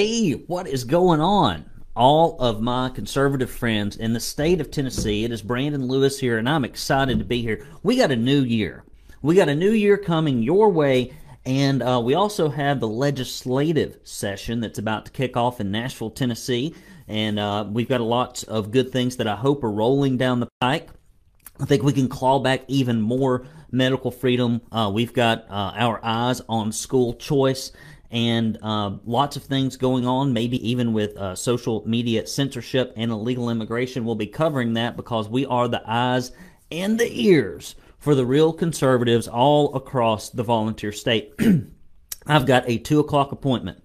Hey, what is going on? All of my conservative friends in the state of Tennessee, it is Brandon Lewis here, and I'm excited to be here. We got a new year. We got a new year coming your way, and we also have the legislative session that's about to kick off in Nashville, Tennessee, and we've got a lot of good things that I hope are rolling down the pike. I think we can claw back even more medical freedom. We've got our eyes on school choice, and lots of things going on, maybe even with social media censorship and illegal immigration. We'll be covering that because we are the eyes and the ears for the real conservatives all across the volunteer state. I've got a 2 o'clock appointment,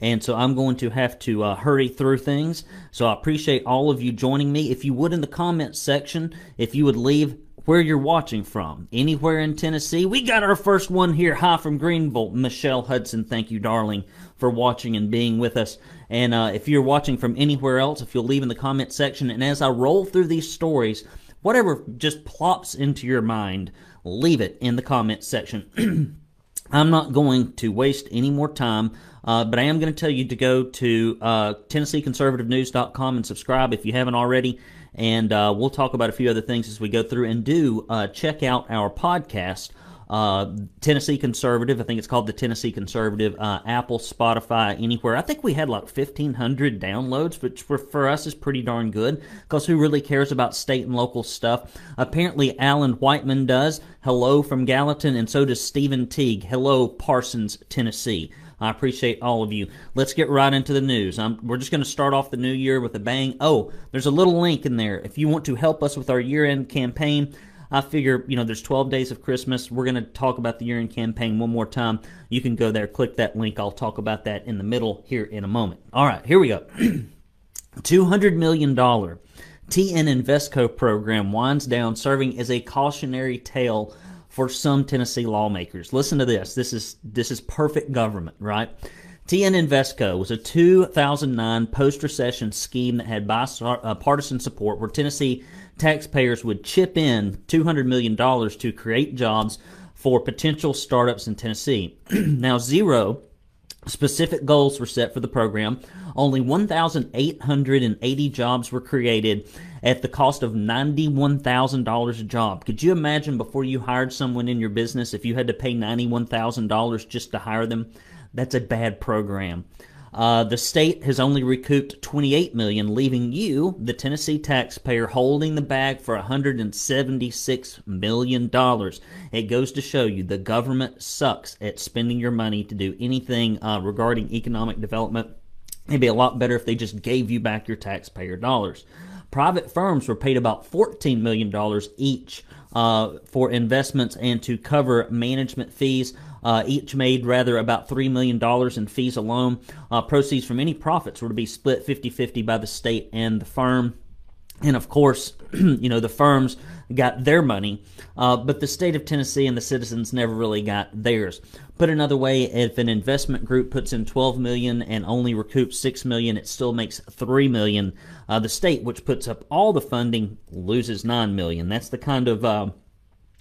and so I'm going to have to hurry through things. So I appreciate all of you joining me. If you would, in the comments section, if you would leave where you're watching from, anywhere in Tennessee. We got our first one here, hi from Greenville, Michelle Hudson. Thank you, darling, for watching and being with us. And if you're watching from anywhere else, if you'll leave in the comment section, and as I roll through these stories, whatever just plops into your mind, leave it in the comment section. I'm not going to waste any more time, but I am going to tell you to go to TennesseeConservativeNews.com and subscribe if you haven't already. And we'll talk about a few other things as we go through. And do check out our podcast, Tennessee Conservative. I think it's called the Tennessee Conservative, Apple, Spotify, anywhere. I think we had like 1,500 downloads, which for us is pretty darn good, because who really cares about state and local stuff? Apparently, Alan Whiteman does. Hello from Gallatin, and so does Stephen Teague. Hello, Parsons, Tennessee. I appreciate all of you. Let's get right into the news. We're just going to start off the new year with a bang. Oh, there's a little link in there. If you want to help us with our year-end campaign, I figure, you know, there's 12 days of Christmas. We're going to talk about the year-end campaign one more time. You can go there, click that link. I'll talk about that in the middle here in a moment. All right, here we go. $200 million TNInvestco program winds down, serving as a cautionary tale for some Tennessee lawmakers. Listen to this. This is perfect government, right? TNInvestco was a 2009 post-recession scheme that had bipartisan support, where Tennessee taxpayers would chip in $200 million to create jobs for potential startups in Tennessee. Now, zero specific goals were set for the program. Only 1,880 jobs were created at the cost of $91,000 a job. Could you imagine, before you hired someone in your business, if you had to pay $91,000 just to hire them? That's a bad program. The state has only recouped $28 million, leaving you, the Tennessee taxpayer, holding the bag for $176 million. It goes to show you the government sucks at spending your money to do anything regarding economic development. It'd be a lot better if they just gave you back your taxpayer dollars. Private firms were paid about $14 million each for investments and to cover management fees. Each made rather about $3 million in fees alone. Proceeds from any profits were to be split 50-50 by the state and the firm. And of course, you know, the firms got their money, but the state of Tennessee and the citizens never really got theirs. Put another way, if an investment group puts in $12 million and only recoups $6 million, it still makes $3 million. The state, which puts up all the funding, loses $9 million. That's the kind of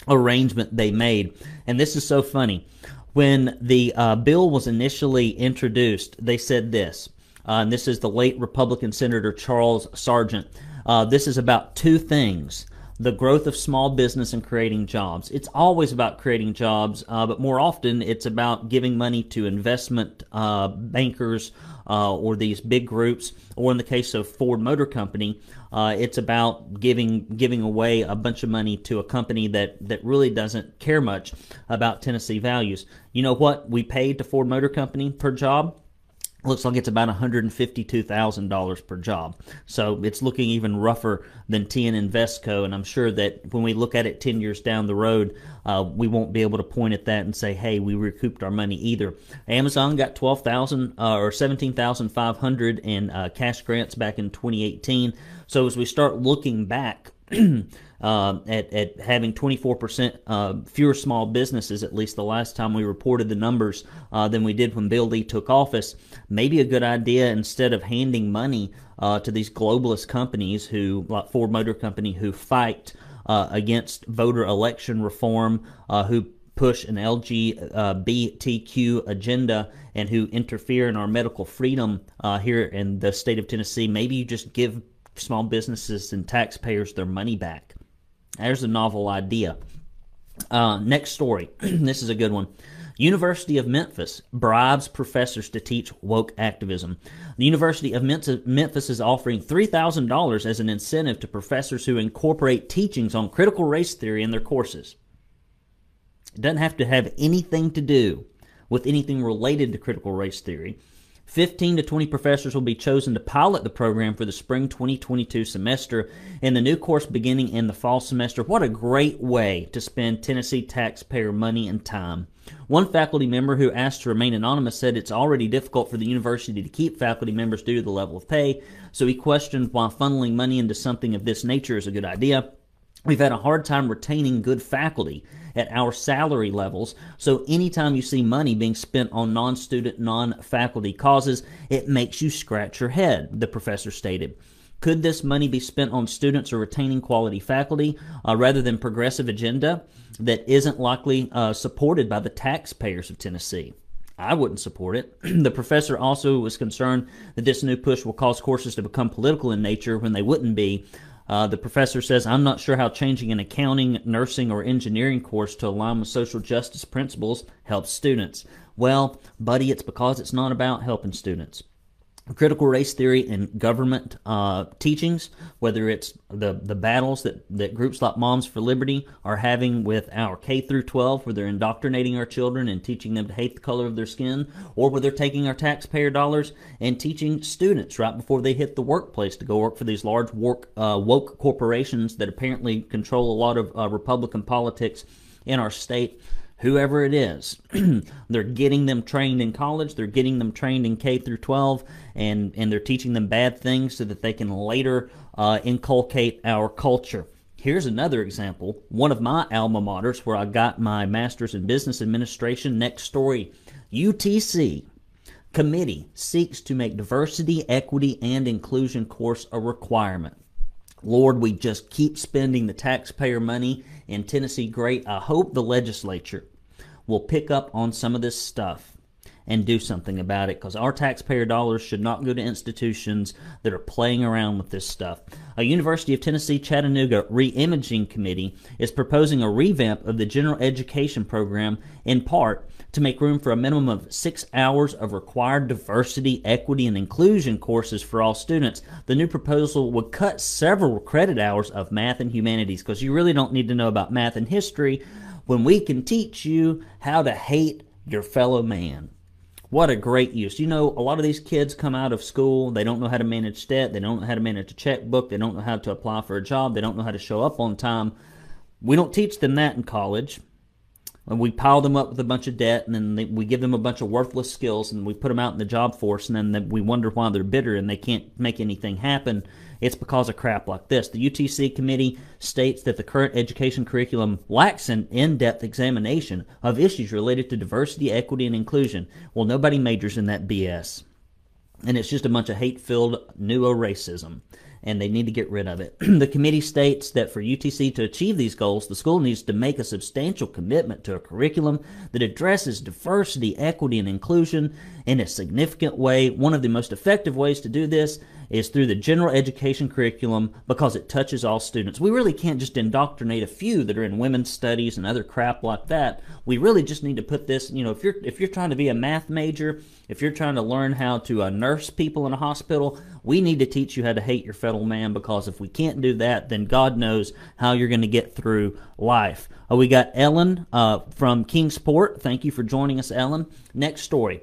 arrangement they made. And this is so funny. When the bill was initially introduced, they said this, and this is the late Republican Senator Charles Sargent. This is about two things: the growth of small business and creating jobs. It's always about creating jobs, but more often it's about giving money to investment bankers or these big groups, or in the case of Ford Motor Company, it's about giving away a bunch of money to a company that really doesn't care much about Tennessee values. You know what we paid to Ford Motor Company per job? Looks like it's about $152,000 per job. So it's looking even rougher than TNInvestco, and I'm sure that when we look at it 10 years down the road, we won't be able to point at that and say, hey, we recouped our money either. Amazon got $17,500 in cash grants back in 2018. So as we start looking back at having 24% fewer small businesses, at least the last time we reported the numbers, than we did when Bill Lee took office, maybe a good idea, instead of handing money to these globalist companies like Ford Motor Company, who fight against voter election reform, who push an LGBTQ agenda and who interfere in our medical freedom here in the state of Tennessee, maybe you just give small businesses and taxpayers their money back. There's a novel idea. Next story. This is a good one. University of Memphis bribes professors to teach woke activism. The University of Memphis is offering $3,000 as an incentive to professors who incorporate teachings on critical race theory in their courses. It doesn't have to have anything to do with anything related to critical race theory. 15 to 20 professors will be chosen to pilot the program for the spring 2022 semester and the new course beginning in the fall semester. What a great way to spend Tennessee taxpayer money and time. One faculty member who asked to remain anonymous said it's already difficult for the university to keep faculty members due to the level of pay, so he questioned why funneling money into something of this nature is a good idea. We've had a hard time retaining good faculty at our salary levels, so anytime you see money being spent on non-student, non-faculty causes, it makes you scratch your head, the professor stated. Could this money be spent on students or retaining quality faculty rather than progressive agenda that isn't likely supported by the taxpayers of Tennessee? I wouldn't support it. The professor also was concerned that this new push will cause courses to become political in nature when they wouldn't be. The professor says, I'm not sure how changing an accounting, nursing, or engineering course to align with social justice principles helps students. Well, buddy, it's because it's not about helping students. Critical race theory in government teachings, whether it's the battles that groups like Moms for Liberty are having with our K-12, where they're indoctrinating our children and teaching them to hate the color of their skin, or where they're taking our taxpayer dollars and teaching students right before they hit the workplace to go work for these large woke corporations that apparently control a lot of Republican politics in our state. Whoever it is, they're getting them trained in college, they're getting them trained in K-12, and they're teaching them bad things so that they can later inculcate our culture. Here's another example. One of my alma maters where I got my master's in business administration. Next story, UTC committee seeks to make diversity, equity, and inclusion course a requirement. Lord, we just keep spending the taxpayer money in Tennessee great. I hope the legislature will pick up on some of this stuff and do something about it, because our taxpayer dollars should not go to institutions that are playing around with this stuff. A University of Tennessee Chattanooga Reimaging Committee is proposing a revamp of the general education program in part to make room for a minimum of 6 hours of required diversity, equity, and inclusion courses for all students. The new proposal would cut several credit hours of math and humanities, because you really don't need to know about math and history when we can teach you how to hate your fellow man. What a great use. You know, a lot of these kids come out of school, they don't know how to manage debt, they don't know how to manage a checkbook, they don't know how to apply for a job, they don't know how to show up on time. We don't teach them that in college. We pile them up with a bunch of debt, and then we give them a bunch of worthless skills, and we put them out in the job force, and then we wonder why they're bitter and they can't make anything happen. It's because of crap like this. The UTC committee states that the current education curriculum lacks an in-depth examination of issues related to diversity, equity, and inclusion. Well, nobody majors in that BS. And it's just a bunch of hate-filled neo-racism, and they need to get rid of it. The committee states that for UTC to achieve these goals, the school needs to make a substantial commitment to a curriculum that addresses diversity, equity, and inclusion in a significant way. One of the most effective ways to do this is through the general education curriculum, because it touches all students. We really can't just indoctrinate a few that are in women's studies and other crap like that. We really just need to put this, you know, if you're trying to be a math major, if you're trying to learn how to nurse people in a hospital, we need to teach you how to hate your fellow man, because if we can't do that, then God knows how you're going to get through life. We got Ellen from Kingsport. Thank you for joining us, Ellen. Next story.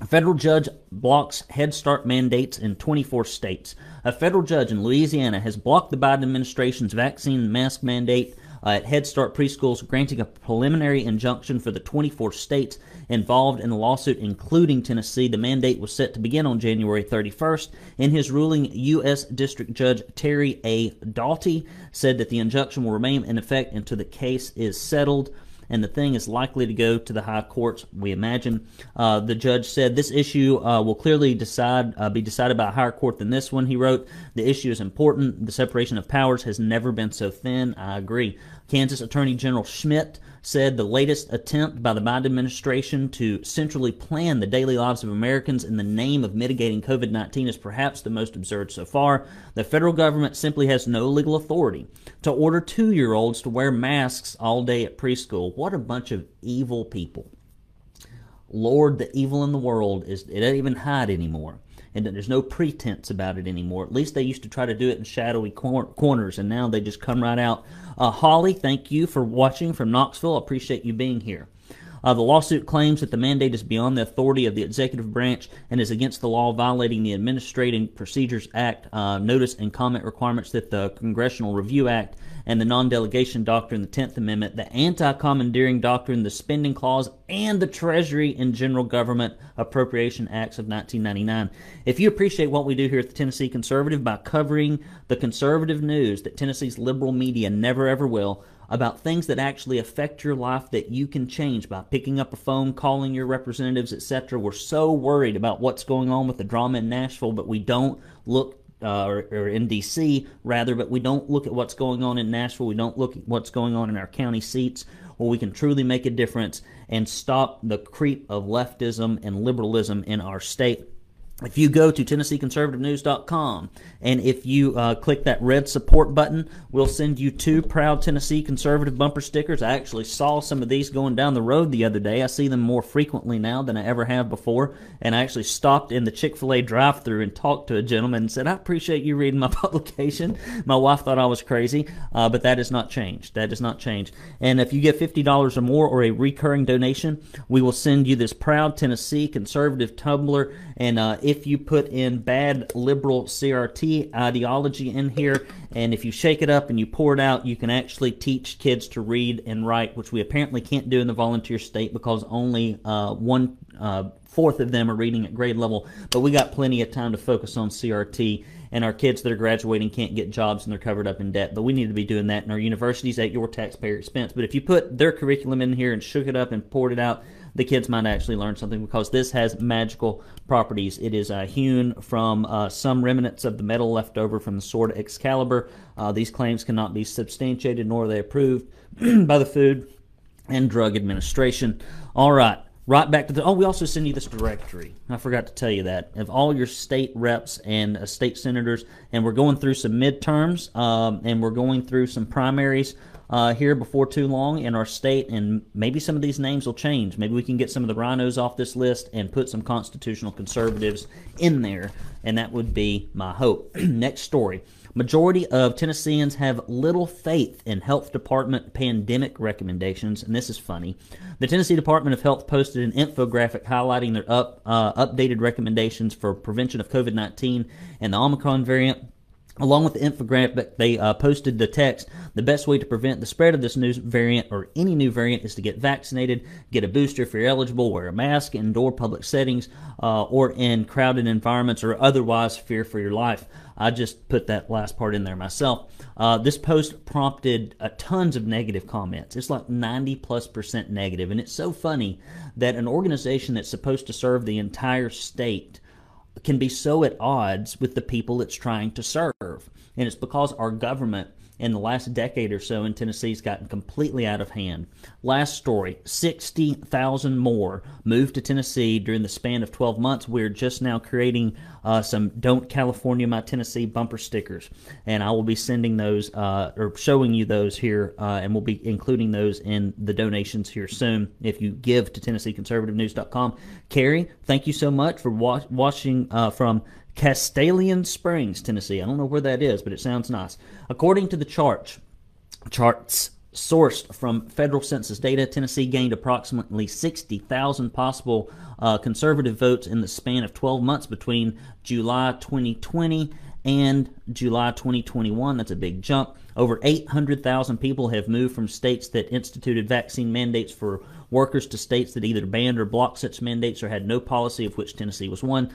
A federal judge blocks Head Start mandates in 24 states. A federal judge in Louisiana has blocked the Biden administration's vaccine and mask mandate at Head Start preschools, granting a preliminary injunction for the 24 states involved in the lawsuit, including Tennessee. The mandate was set to begin on January 31st. In his ruling, U.S. District Judge Terry A. Doughty said that the injunction will remain in effect until the case is settled, and the thing is likely to go to the high courts, we imagine. The judge said, this issue will clearly be decided by a higher court than this one, he wrote. The issue is important. The separation of powers has never been so thin. I agree. Kansas Attorney General Schmidt said the latest attempt by the Biden administration to centrally plan the daily lives of Americans in the name of mitigating COVID-19 is perhaps the most absurd so far. The federal government simply has no legal authority to order 2-year-olds to wear masks all day at preschool. What a bunch of evil people. Lord, the evil in the world, it doesn't even hide anymore. And there's no pretense about it anymore. At least they used to try to do it in shadowy corners, and now they just come right out. Holly, thank you for watching from Knoxville. I appreciate you being here. The lawsuit claims that the mandate is beyond the authority of the executive branch and is against the law, violating the Administrative Procedures Act, notice and comment requirements that the Congressional Review Act and the non-delegation doctrine, the 10th Amendment, the anti-commandeering doctrine, the spending clause, and the Treasury and General Government Appropriation Acts of 1999. If you appreciate what we do here at the Tennessee Conservative by covering the conservative news that Tennessee's liberal media never ever will, about things that actually affect your life that you can change by picking up a phone, calling your representatives, etc. We're so worried about what's going on with the drama in Nashville, but we don't look, or in D.C. rather, but we don't look at what's going on in Nashville. We don't look at what's going on in our county seats, where we can truly make a difference and stop the creep of leftism and liberalism in our state. If you go to TennesseeConservativeNews.com and if you click that red support button, we'll send you 2 Proud Tennessee Conservative bumper stickers. I actually saw some of these going down the road the other day. I see them more frequently now than I ever have before. And I actually stopped in the Chick-fil-A drive-thru and talked to a gentleman and said, I appreciate you reading my publication. My wife thought I was crazy, but that has not changed. That has not changed. And if you get $50 or more or a recurring donation, we will send you this Proud Tennessee Conservative tumbler. And if you put in bad liberal CRT ideology in here, and if you shake it up and you pour it out, you can actually teach kids to read and write, which we apparently can't do in the volunteer state because only 1/4 of them are reading at grade level. But we got plenty of time to focus on CRT, and our kids that are graduating can't get jobs and they're covered up in debt. But we need to be doing that in our universities at your taxpayer expense. But if you put their curriculum in here and shook it up and poured it out, the kids might actually learn something, because this has magical properties. It is hewn from some remnants of the metal left over from the sword Excalibur. These claims cannot be substantiated, nor are they approved by the Food and Drug Administration. All right. Right back to the... Oh, we also send you this directory. I forgot to tell you that. Of all your state reps and state senators, and we're going through some midterms, and we're going through some primaries here before too long in our state, and maybe some of these names will change. Maybe we can get some of the rhinos off this list and put some constitutional conservatives in there, and that would be my hope. Next story. Majority of Tennesseans have little faith in health department pandemic recommendations, and this is funny. The Tennessee Department of Health posted an infographic highlighting their updated recommendations for prevention of COVID-19 and the Omicron variant. Along with the infographic, they posted the text, the best way to prevent the spread of this new variant or any new variant is to get vaccinated, get a booster if you're eligible, wear a mask, indoor public settings, or in crowded environments, or otherwise fear for your life. I just put that last part in there myself. This post prompted tons of negative comments. It's like 90+% negative, and it's so funny that an organization that's supposed to serve the entire state can be so at odds with the people it's trying to serve. And it's because our government in the last decade or so in Tennessee has gotten completely out of hand. Last story, 60,000 more moved to Tennessee during the span of 12 months. We're just now creating some Don't California My Tennessee bumper stickers. And I will be sending those or showing you those here, and we'll be including those in the donations here soon if you give to TennesseeConservativeNews.com. Carrie, thank you so much for watching from Castalian Springs, Tennessee. I don't know where that is, but it sounds nice. According to the charts sourced from federal census data, Tennessee gained approximately 60,000 possible conservative votes in the span of 12 months between July 2020 and July 2021. That's a big jump. Over 800,000 people have moved from states that instituted vaccine mandates for workers to states that either banned or blocked such mandates or had no policy, of which Tennessee was one.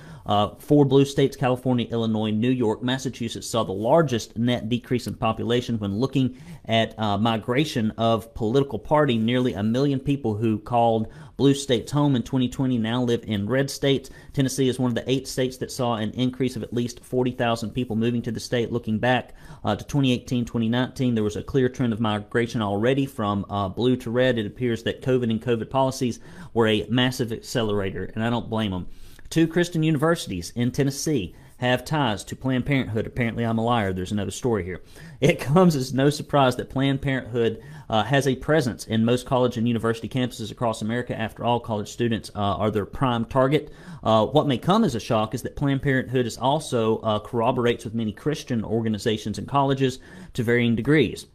4 blue states, California, Illinois, New York, Massachusetts, saw the largest net decrease in population. When looking at migration of political party, nearly 1 million people who called blue states home in 2020 now now live in red states. Tennessee is one of the 8 states that saw an increase of at least 40,000 people moving to the state. Looking back to 2018, 2019, there was a clear trend of migration already from blue to red. It appears that COVID and COVID policies were a massive accelerator, and I don't blame them. 2 Christian universities in Tennessee have ties to Planned Parenthood. Apparently, I'm a liar. There's another story here. It comes as no surprise that Planned Parenthood has a presence in most college and university campuses across America. After all, college students are their prime target. What may come as a shock is that Planned Parenthood is also corroborates with many Christian organizations and colleges to varying degrees.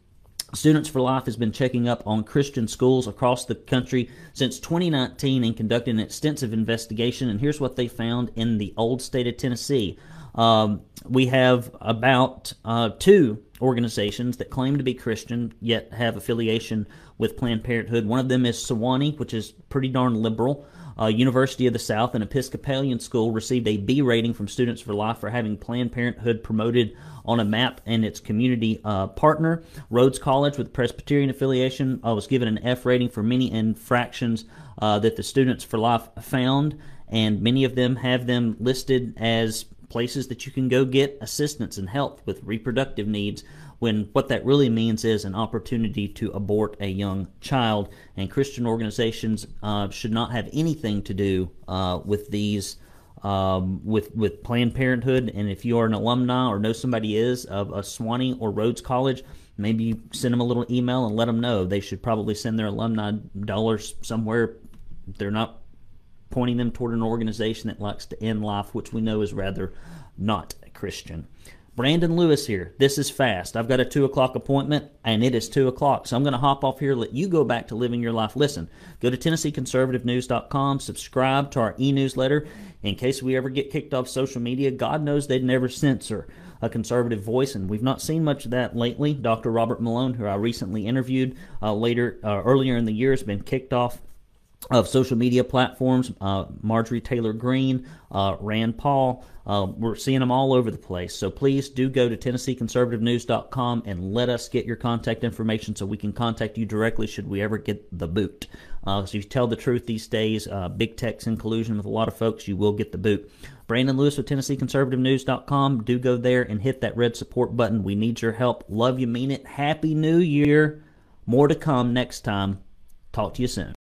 Students for Life has been checking up on Christian schools across the country since 2019 and conducted an extensive investigation, and here's what they found in the old state of Tennessee. We have about 2 organizations that claim to be Christian yet have affiliation with Planned Parenthood. One of them is Sewanee, which is pretty darn liberal. University of the South, an Episcopalian school, received a B rating from Students for Life for having Planned Parenthood promoted on a map and its community partner. Rhodes College, with Presbyterian affiliation, was given an F rating for many infractions that the Students for Life found, and many of them have them listed as places that you can go get assistance and help with reproductive needs, when what that really means is an opportunity to abort a young child. And Christian organizations should not have anything to do with these, with Planned Parenthood. And if you are an alumni or know somebody is of a Sewanee or Rhodes College, maybe you send them a little email and let them know. They should probably send their alumni dollars somewhere. They're not pointing them toward an organization that likes to end life, which we know is rather not Christian. Brandon Lewis here. This is fast. I've got a 2 o'clock appointment, and it is 2 o'clock. So I'm going to hop off here, let you go back to living your life. Listen, go to TennesseeConservativeNews.com, subscribe to our e-newsletter. In case we ever get kicked off social media, God knows they'd never censor a conservative voice, and we've not seen much of that lately. Dr. Robert Malone, who I recently interviewed earlier in the year, has been kicked off of social media platforms. Marjorie Taylor Greene, Rand Paul, we're seeing them all over the place. So please do go to TennesseeConservativeNews.com and let us get your contact information so we can contact you directly should we ever get the boot. So you tell the truth these days. Big tech's in collusion with a lot of folks. You will get the boot. Brandon Lewis with TennesseeConservativeNews.com. Do go there and hit that red support button. We need your help. Love you, mean it. Happy New Year. More to come next time. Talk to you soon.